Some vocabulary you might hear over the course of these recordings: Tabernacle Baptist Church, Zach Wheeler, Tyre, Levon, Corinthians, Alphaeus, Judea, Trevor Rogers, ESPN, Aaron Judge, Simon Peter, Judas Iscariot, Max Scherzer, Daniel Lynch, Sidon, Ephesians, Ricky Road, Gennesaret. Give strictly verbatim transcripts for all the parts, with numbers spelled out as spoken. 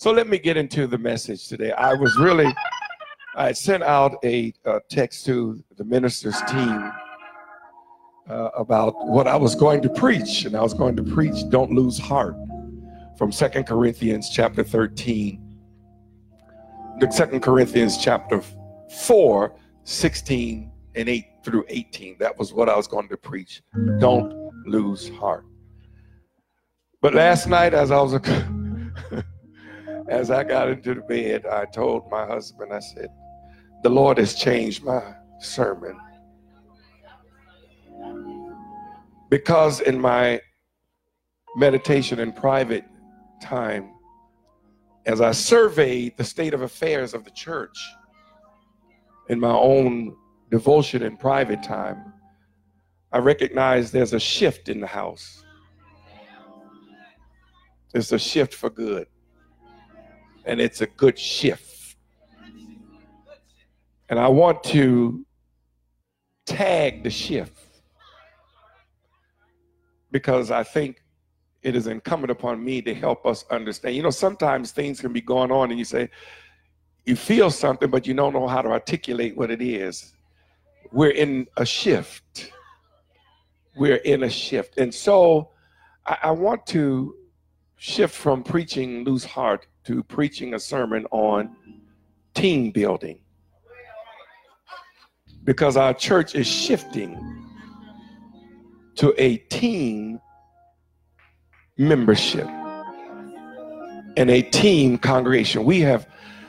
So let me get into the message today. I was really, I sent out a, a text to the minister's team uh, about what I was going to preach. And I was going to preach, "Don't Lose Heart," from Second Corinthians chapter thirteen. Second Corinthians chapter four, sixteen and eight through eighteen. That was what I was going to preach. Don't lose heart. But last night, as I was a, as I got into the bed, I told my husband, I said, "The Lord has changed my sermon." Because in my meditation in private time, as I surveyed the state of affairs of the church in my own devotion in private time, I recognize there's a shift in the house. It's a shift for good. And it's a good shift. And I want to tag the shift because I think it is incumbent upon me to help us understand. You know, sometimes things can be going on and you say, you feel something, but you don't know how to articulate what it is. We're in a shift. We're in a shift. And so I, I want to shift from preaching loose heart to preaching a sermon on team building. Because our church is shifting to a team membership and a team congregation. We have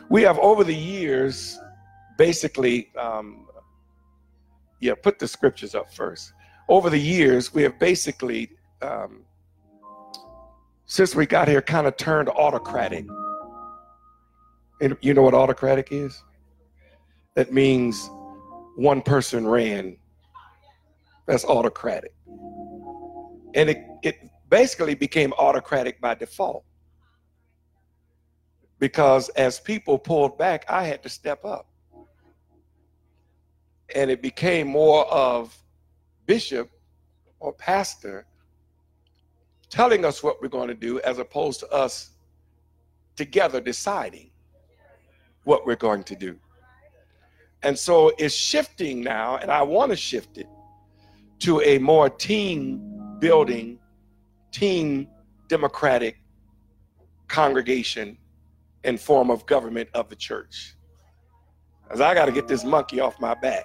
we have over the years basically um, yeah put the scriptures up first. Over the years we have basically um, since we got here kind of turned autocratic. And you know what autocratic is? That means one person ran. That's autocratic. And it, it basically became autocratic by default, because as people pulled back, I had to step up. And it became more of bishop or pastor telling us what we're going to do as opposed to us together deciding what we're going to do. And so it's shifting now, and I want to shift it to a more team building, team democratic congregation and form of government of the church. As I got to get this monkey off my back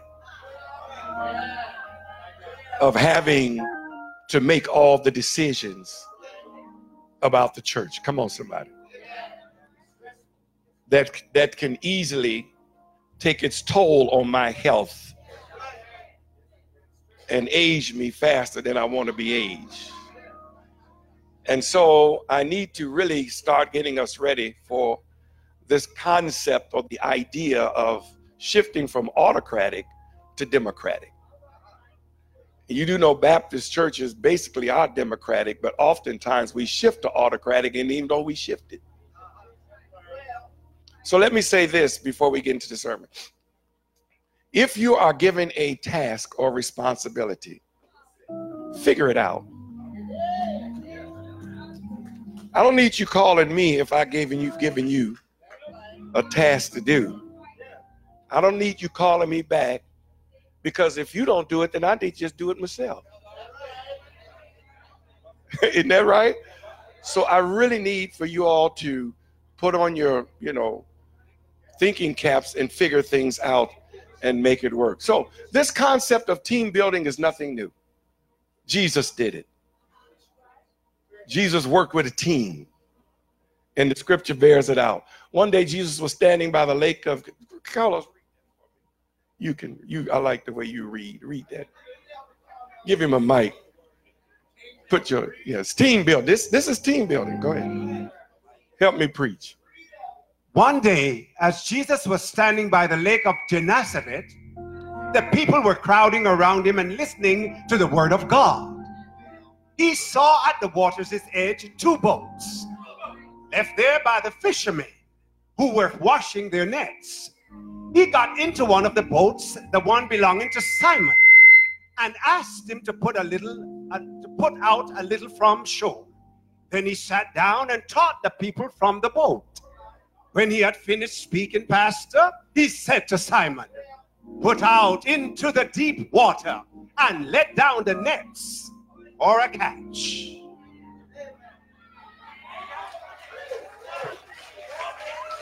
of having to make all the decisions about the church. Come on, somebody. That, that can easily take its toll on my health and age me faster than I want to be aged. And so I need to really start getting us ready for this concept or the idea of shifting from autocratic to democratic. You do know Baptist churches basically are democratic, but oftentimes we shift to autocratic, and even though we shifted. So let me say this before we get into the sermon. If you are given a task or responsibility, figure it out. I don't need you calling me if I gave and you've given you a task to do. I don't need you calling me back, because if you don't do it, then I need to just do it myself. Isn't that right? So I really need for you all to put on your, you know, thinking caps and figure things out and make it work. So this concept of team building is nothing new. Jesus did it. Jesus worked with a team, and the scripture bears it out. One day Jesus was standing by the lake of Carlos. You can you I like the way you read. Read that. Give him a mic. Put your yes, team build. This this is team building. Go ahead. Help me preach. One day, as Jesus was standing by the lake of Gennesaret, the people were crowding around him and listening to the word of God. He saw at the water's edge two boats left there by the fishermen who were washing their nets. He got into one of the boats, the one belonging to Simon, and asked him to put a little, uh, to put out a little from shore. Then he sat down and taught the people from the boat. When he had finished speaking, Pastor, he said to Simon, put out into the deep water and let down the nets for a catch.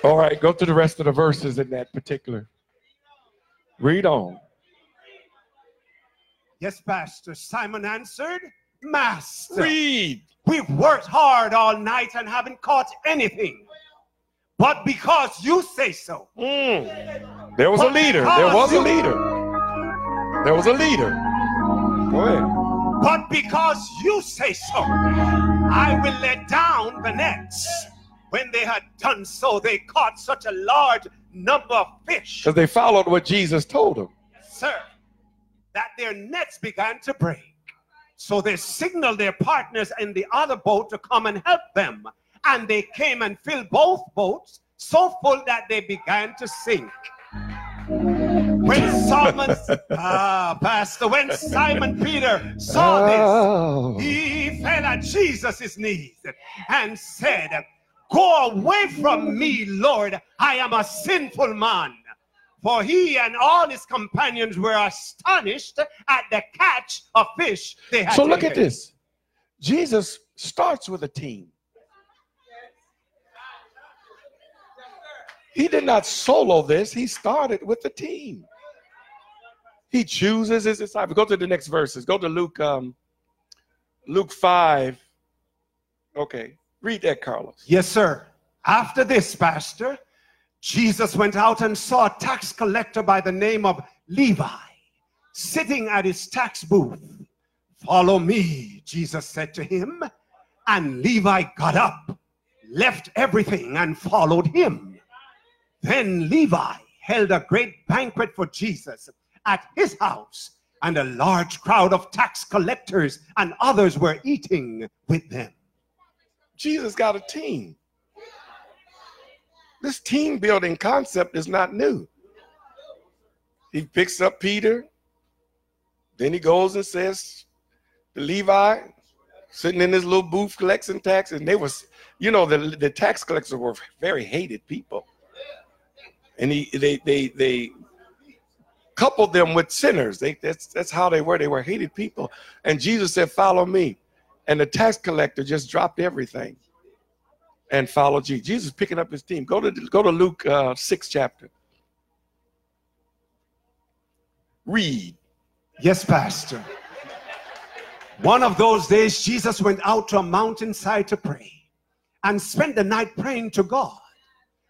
All right, go through the rest of the verses in that particular. Read on. Yes, Pastor. Simon answered, Master, read. We've worked hard all night and haven't caught anything. But because you say so. Mm. There was a leader. There was a leader. There was a leader. Go ahead. But because you say so, I will let down the nets. When they had done so, they caught such a large number of fish. Because they followed what Jesus told them. Yes, sir. That their nets began to break. So they signaled their partners in the other boat to come and help them. And they came and filled both boats so full that they began to sink. When Simon, ah, Pastor, when Simon Peter saw oh. this, he fell at Jesus' knees and said, go away from me, Lord, I am a sinful man. For he and all his companions were astonished at the catch of fish they had. So look at this. Jesus starts with a team. He did not solo this. He started with a team. He chooses his disciples. Go to the next verses. Go to Luke, um, Luke five. Okay. Read that, Carlos. Yes, sir. After this, Pastor, Jesus went out and saw a tax collector by the name of Levi sitting at his tax booth. Follow me, Jesus said to him. And Levi got up, left everything, and followed him. Then Levi held a great banquet for Jesus at his house, and a large crowd of tax collectors and others were eating with them. Jesus got a team. This team building concept is not new. He picks up Peter. Then he goes and says to Levi, sitting in his little booth collecting tax. And they was, you know, the, the tax collectors were very hated people. And he, they, they, they coupled them with sinners. They, that's, that's how they were. They were hated people. And Jesus said, follow me. And the tax collector just dropped everything and followed Jesus. Jesus is picking up his team. Go to, go to Luke uh, sixth chapter. Read. Yes, Pastor. One of those days, Jesus went out to a mountainside to pray and spent the night praying to God.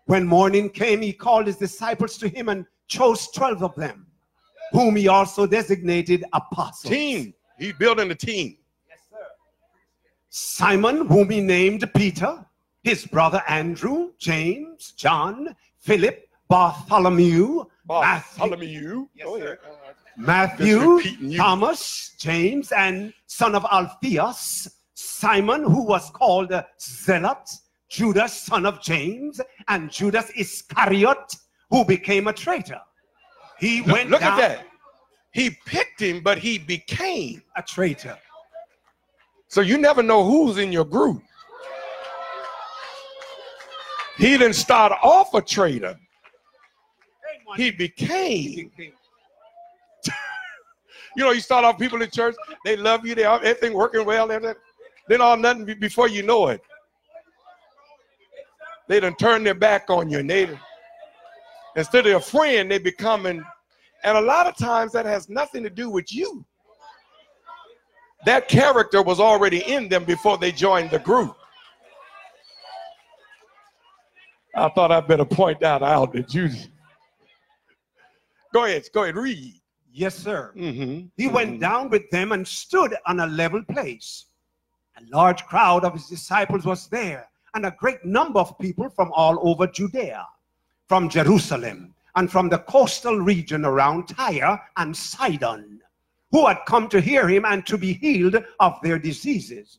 When morning came, he called his disciples to him and chose twelve of them, whom he also designated apostles. Team. He's building a team. Simon, whom he named Peter, his brother Andrew, James, John, Philip, Bartholomew, Bartholomew, Matthew, yes, oh, yeah. Matthew Thomas, James, and son of Alphaeus, Simon, who was called Zealot, Judas, son of James, and Judas Iscariot, who became a traitor. He went Look, look down, at that. He picked him, but he became a traitor. So you never know who's in your group. He didn't start off a traitor. He became. You know, you start off people in church, they love you, they are, everything working well, everything. Then all nothing before you know it. They done turn their back on you. And they, instead of a friend, they becoming. And a lot of times that has nothing to do with you. That character was already in them before they joined the group. I thought I'd better point that out to Judy. Go ahead, go ahead, read. Yes, sir. Mm-hmm. He mm-hmm. went down with them and stood on a level place. A large crowd of his disciples was there, and a great number of people from all over Judea, from Jerusalem, and from the coastal region around Tyre and Sidon, who had come to hear him and to be healed of their diseases.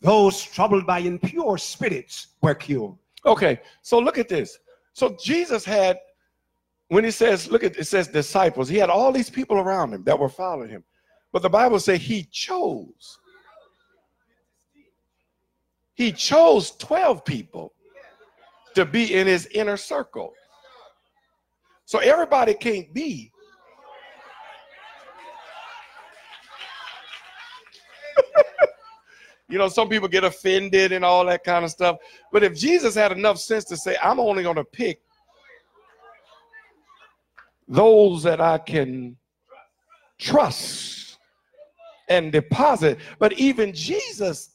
Those troubled by impure spirits were cured. Okay, so look at this. So Jesus had, when he says, look at, it says disciples, he had all these people around him that were following him. But the Bible says he chose. He chose twelve people to be in his inner circle. So everybody can't be. You know, some people get offended and all that kind of stuff. But if Jesus had enough sense to say, I'm only going to pick those that I can trust and deposit. But even Jesus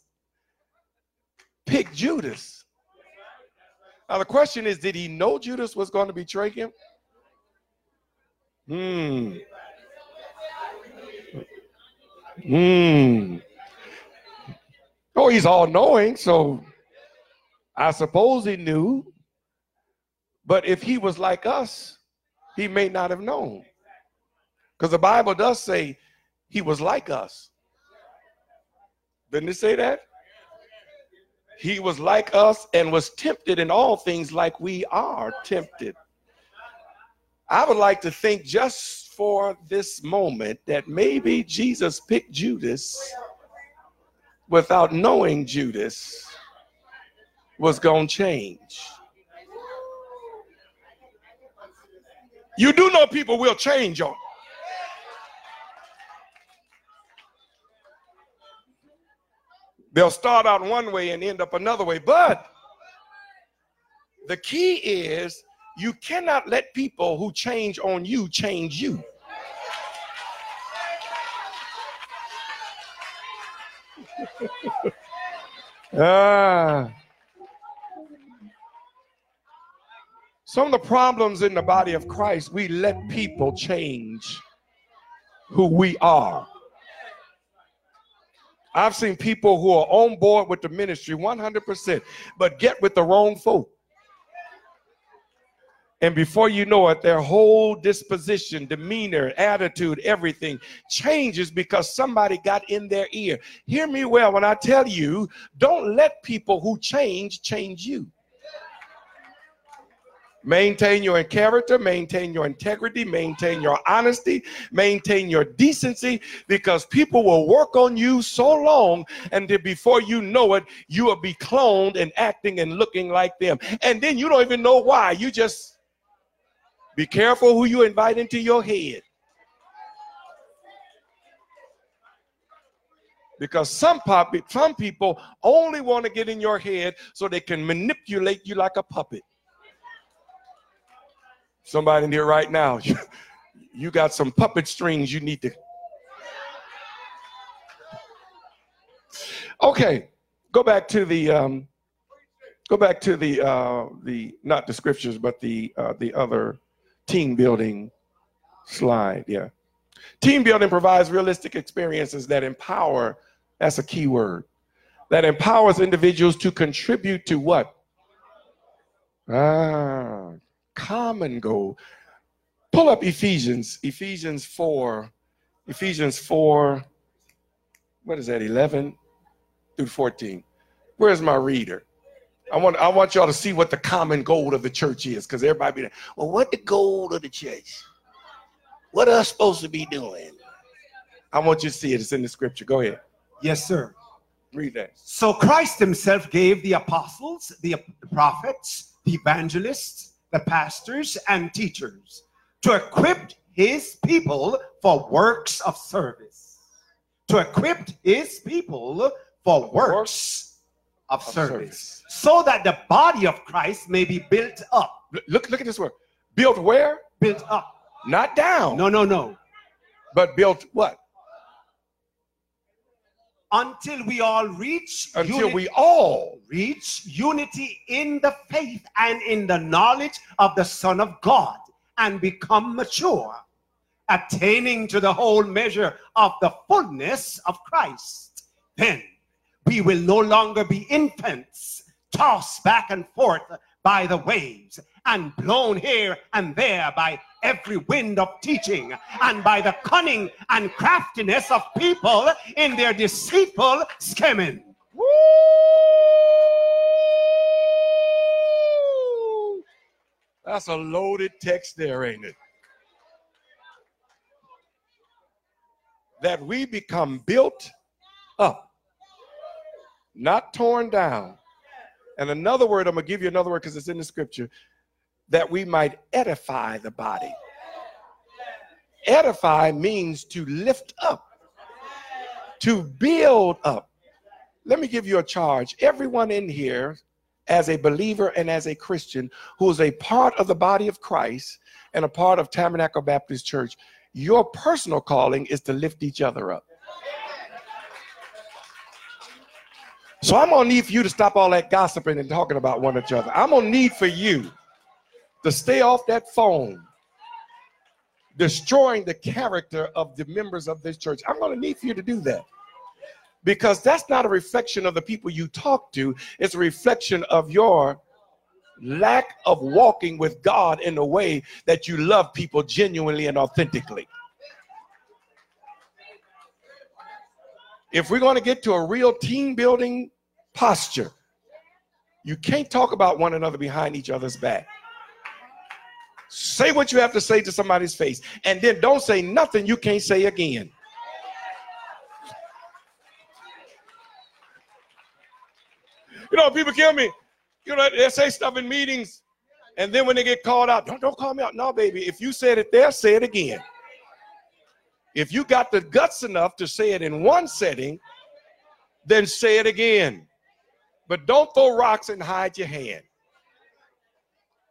picked Judas. Now, the question is, did he know Judas was going to betray him? Hmm. Hmm. Oh, he's all-knowing, so I suppose he knew. But if he was like us, he may not have known. Because the Bible does say he was like us. Didn't it say that? He was like us and was tempted in all things like we are tempted. I would like to think just for this moment that maybe Jesus picked Judas without knowing Judas was going to change. You do know people will change on. They'll start out one way and end up another way. But the key is you cannot let people who change on you change you. Ah. Some of the problems in the body of Christ, we let people change who we are. I've seen people who are on board with the ministry one hundred percent, but get with the wrong folk. And before you know it, their whole disposition, demeanor, attitude, everything changes because somebody got in their ear. Hear me well when I tell you, don't let people who change, change you. Maintain your character, maintain your integrity, maintain your honesty, maintain your decency, because people will work on you so long and then before you know it, you will be cloned and acting and looking like them. And then you don't even know why. You just... Be careful who you invite into your head. Because some, pop, some people only want to get in your head so they can manipulate you like a puppet. Somebody in here right now, you, you got some puppet strings you need to... Okay, go back to the... Um, go back to the, uh, the not the scriptures, but the, uh, the other... Team building slide, yeah. Team building provides realistic experiences that empower, that's a key word, that empowers individuals to contribute to what? Ah, common goal. Pull up Ephesians, Ephesians four, Ephesians four, what is that, eleven through fourteen? Where's my reader? I want, I want y'all to see what the common goal of the church is, because everybody be like, well, what the goal of the church? What are us supposed to be doing? I want you to see it. It's in the scripture. Go ahead. Yes, sir. Read that. So Christ himself gave the apostles, the prophets, the evangelists, the pastors, and teachers to equip his people for works of service. To equip his people for works Of service, of service so that the body of Christ may be built up. Look, look at this word. Built where? Built up. Not down. No, no, no. But built what? Until we all reach until unity, we all reach unity in the faith and in the knowledge of the Son of God and become mature, attaining to the whole measure of the fullness of Christ. Then we will no longer be infants, tossed back and forth by the waves and blown here and there by every wind of teaching and by the cunning and craftiness of people in their deceitful scheming. Woo! That's a loaded text there, ain't it? That we become built up. Not torn down, And another word, I'm going to give you another word because it's in the scripture, that we might edify the body. Edify means to lift up, to build up. Let me give you a charge. Everyone in here, as a believer and as a Christian, who is a part of the body of Christ and a part of Tabernacle Baptist Church, your personal calling is to lift each other up. So I'm going to need for you to stop all that gossiping and talking about one another. I'm going to need for you to stay off that phone, destroying the character of the members of this church. I'm going to need for you to do that, because that's not a reflection of the people you talk to. It's a reflection of your lack of walking with God in a way that you love people genuinely and authentically. If we're going to get to a real team building posture, you can't talk about one another behind each other's back. Say what you have to say to somebody's face, and then don't say nothing you can't say again. You know, people kill me. You know, they say stuff in meetings, and then when they get called out, don't, don't call me out. No, baby, if you said it there, say it again. If you got the guts enough to say it in one setting, then say it again. But don't throw rocks and hide your hand.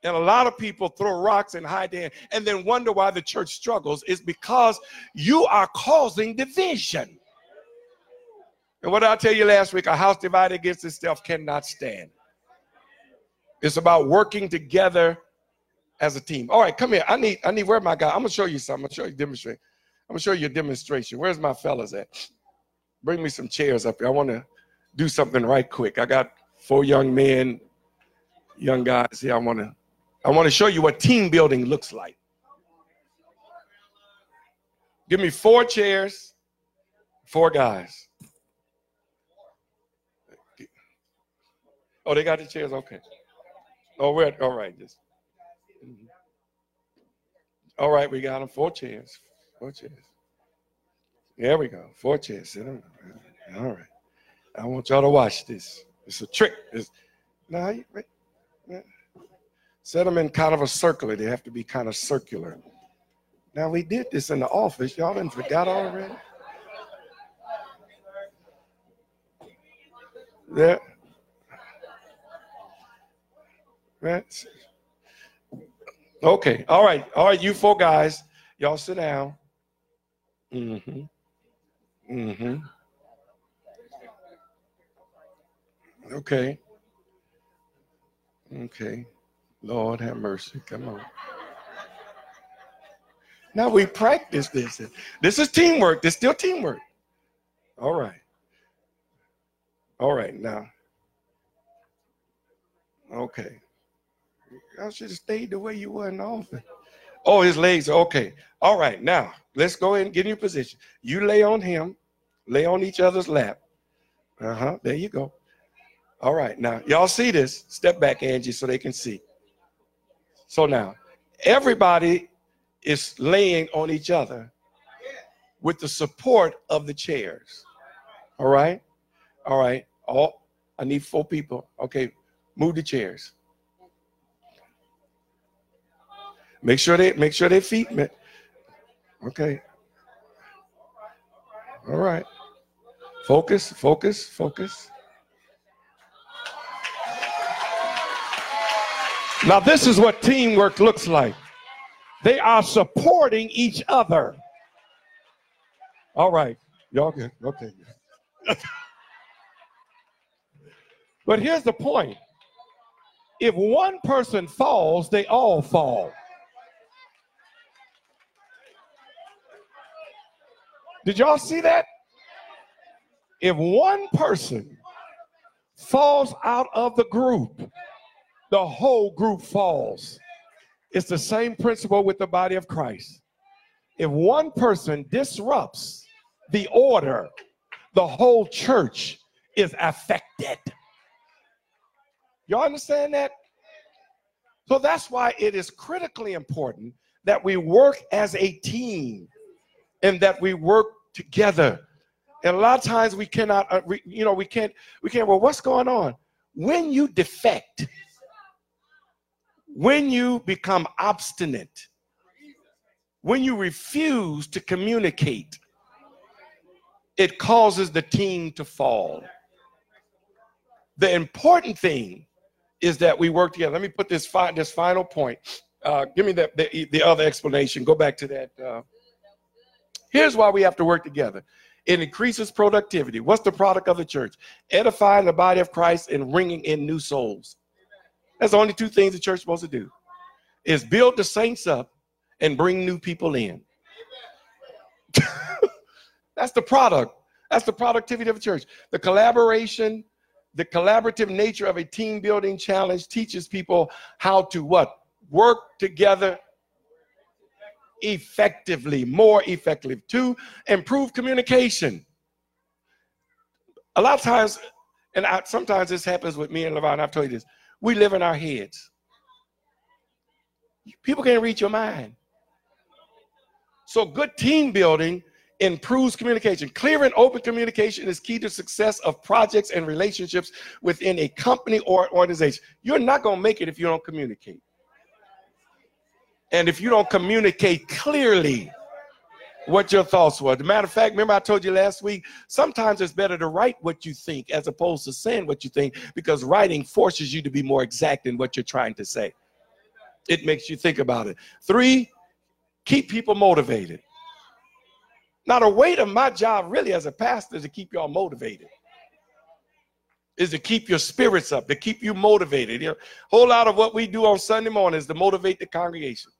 And a lot of people throw rocks and hide their hand and then wonder why the church struggles. It's because you are causing division. And what did I tell you last week? A house divided against itself cannot stand. It's about working together as a team. All right, come here. I need, I need, where's my guy? I'm going to show you something. I'm going to show you, demonstrate. I'm going to show you a demonstration. Where's my fellas at? Bring me some chairs up here. I want to do something right quick. I got four young men, young guys here. I want to, I want to show you what team building looks like. Give me four chairs, four guys. Oh, they got the chairs? Okay. Oh, we're, all right. Just, mm-hmm. All right, we got them. Four chairs. Four chairs. There we go. Four chairs. Sit down. All right. I want y'all to watch this. It's a trick. It's, nah, nah. Set them in kind of a circular. They have to be kind of circular. Now, we did this in the office. Y'all didn't forgot already? There. Right. Okay. All right. All right. You four guys, y'all sit down. Mm-hmm. Mm-hmm. Okay. Okay. Lord have mercy. Come on. Now we practice this. This is teamwork. This is still teamwork. All right. All right. Now. Okay. I should have stayed the way you were in the office. Oh, his legs. Okay. All right. Now, let's go ahead and get in your position. You lay on him. Lay on each other's lap. Uh-huh. There you go. All right. Now, y'all see this? Step back, Angie, so they can see. So now, everybody is laying on each other with the support of the chairs. All right? All right. Oh, I need four people. Okay. Move the chairs. Make sure they make sure their feet met. Okay. All right. Focus, focus, focus. Now this is what teamwork looks like. They are supporting each other. All right. Y'all good. Okay. But here's the point. If one person falls, they all fall. Did y'all see that? If one person falls out of the group, the whole group falls. It's the same principle with the body of Christ. If one person disrupts the order, the whole church is affected. Y'all understand that? So that's why it is critically important that we work as a team and that we work together. And a lot of times we cannot, uh, we, you know, we can't, we can't, well, what's going on? when you defect, when you become obstinate, when you refuse to communicate, it causes the team to fall. The important thing is that we work together. Let me put this, fi this final point. Uh, give me the, the, the other explanation. Go back to that. Uh, here's why we have to work together. It increases productivity. What's the product of the church? Edifying the body of Christ and bringing in new souls. That's the only two things the church is supposed to do, is build the saints up and bring new people in. That's the product. That's the productivity of the church. The collaboration, the collaborative nature of a team building challenge teaches people how to what? Work together effectively, more effectively. Two, improve communication. A lot of times, and I, sometimes this happens with me and Levon, I've told you this, we live in our heads. People can't read your mind. So good team building improves communication. Clear and open communication is key to success of projects and relationships within a company or organization. You're not going to make it if you don't communicate. And if you don't communicate clearly what your thoughts were. As a matter of fact, remember I told you last week, sometimes it's better to write what you think as opposed to saying what you think, because writing forces you to be more exact in what you're trying to say. It makes you think about it. Three, keep people motivated. Now, the weight of my job really as a pastor is to keep y'all motivated, is to keep your spirits up, to keep you motivated. A whole lot of what we do on Sunday morning is to motivate the congregation.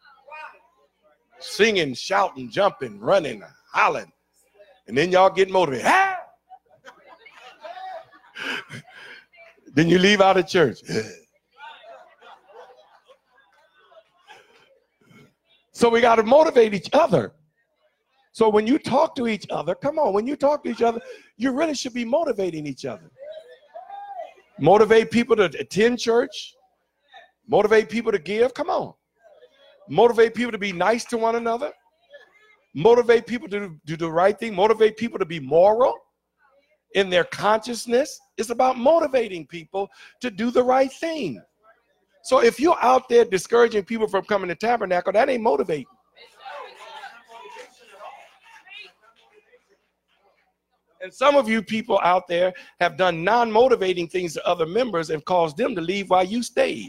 Singing, shouting, jumping, running, hollering, and then y'all get motivated. Ah! Then you leave out of church. So we got to motivate each other. So when you talk to each other, come on, when you talk to each other, you really should be motivating each other. Motivate people to attend church. Motivate people to give. Come on. Motivate people to be nice to one another. Motivate people to do the right thing. Motivate people to be moral in their consciousness. It's about motivating people to do the right thing. So if you're out there discouraging people from coming to Tabernacle, that ain't motivating. And some of you people out there have done non-motivating things to other members and caused them to leave while you stayed.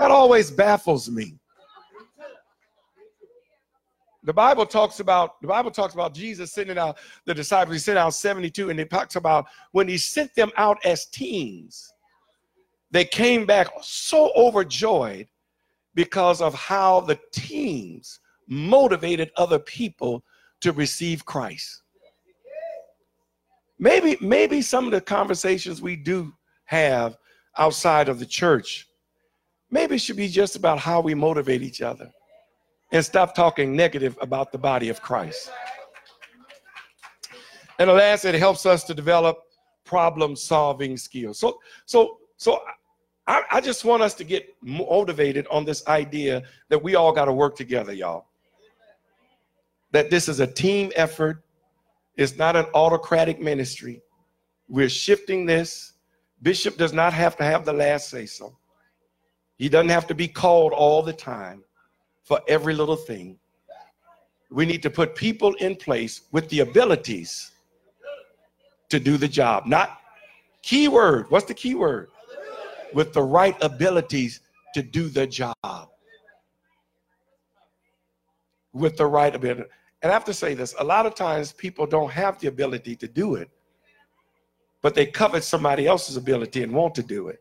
That always baffles me. The Bible talks about, the Bible talks about Jesus sending out the disciples. He sent out seventy-two, and it talks about when he sent them out as teens, they came back so overjoyed because of how the teens motivated other people to receive Christ. Maybe, maybe some of the conversations we do have outside of the church, maybe it should be just about how we motivate each other and stop talking negative about the body of Christ. And last, it helps us to develop problem-solving skills. So, so, so I, I just want us to get motivated on this idea that we all got to work together, y'all. That this is a team effort. It's not an autocratic ministry. We're shifting this. Bishop does not have to have the last say-so. He doesn't have to be called all the time for every little thing. We need to put people in place with the abilities to do the job. Not key word. What's the key word? With the right abilities to do the job. With the right ability. And I have to say this, a lot of times people don't have the ability to do it, but they covet somebody else's ability and want to do it,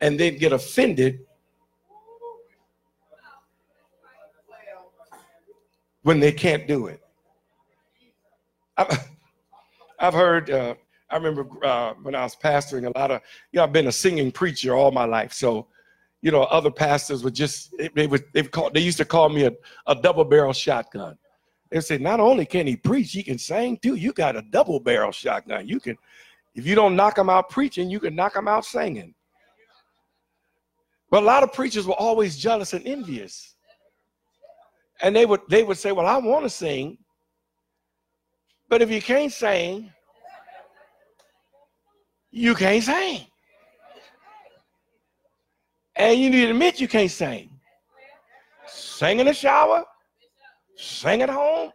and then get offended when they can't do it. I've, I've heard, uh, I remember uh, when I was pastoring, a lot of, you know, I've been a singing preacher all my life. So, you know, other pastors would just, they would, they've called, they used to call me a, a double barrel shotgun. They say, not only can he preach, he can sing too. You got a double barrel shotgun. You can, if you don't knock him out preaching, you can knock him out singing. But a lot of preachers were always jealous and envious. And they would, they would say, well, I want to sing, But if you can't sing, you can't sing. And you need to admit you can't sing. Sing in the shower, sing at home,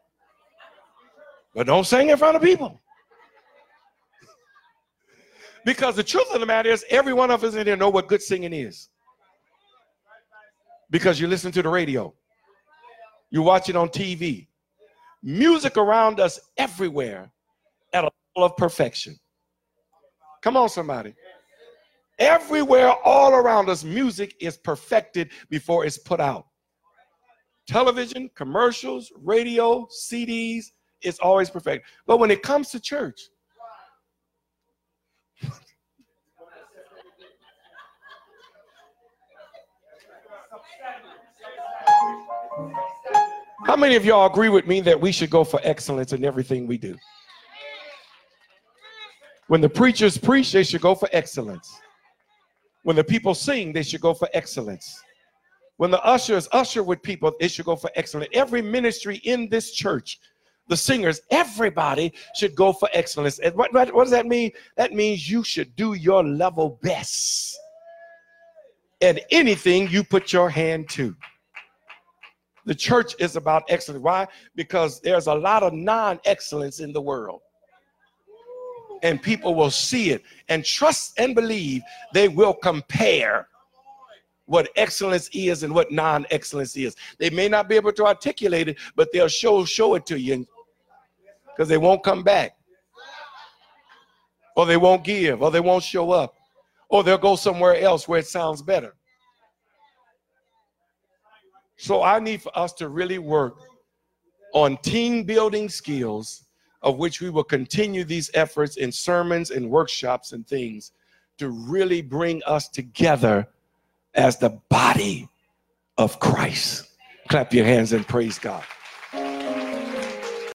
but don't sing in front of people. Because the truth of the matter is, every one of us in here know what good singing is. Because you listen to the radio, you watch it on T V. Music around us everywhere at a level of perfection. Come on, somebody. Everywhere, all around us, music is perfected before it's put out. Television, commercials, radio, C Ds, it's always perfect. But when it comes to church, how many of y'all agree with me that we should go for excellence in everything we do? When the preachers preach, they should go for excellence. When the people sing, they should go for excellence. When the ushers usher with people, they should go for excellence. Every ministry in this church, the singers, everybody should go for excellence. And what, what, what does that mean? That means you should do your level best at anything you put your hand to. The church is about excellence. Why? Because there's a lot of non-excellence in the world. And people will see it and trust and believe they will compare what excellence is and what non-excellence is. They may not be able to articulate it, but they'll show, show it to you because they won't come back. Or they won't give, or they won't show up, or they'll go somewhere else where it sounds better. So I need for us to really work on team building skills, of which we will continue these efforts in sermons and workshops and things to really bring us together as the body of Christ. Clap your hands and praise God.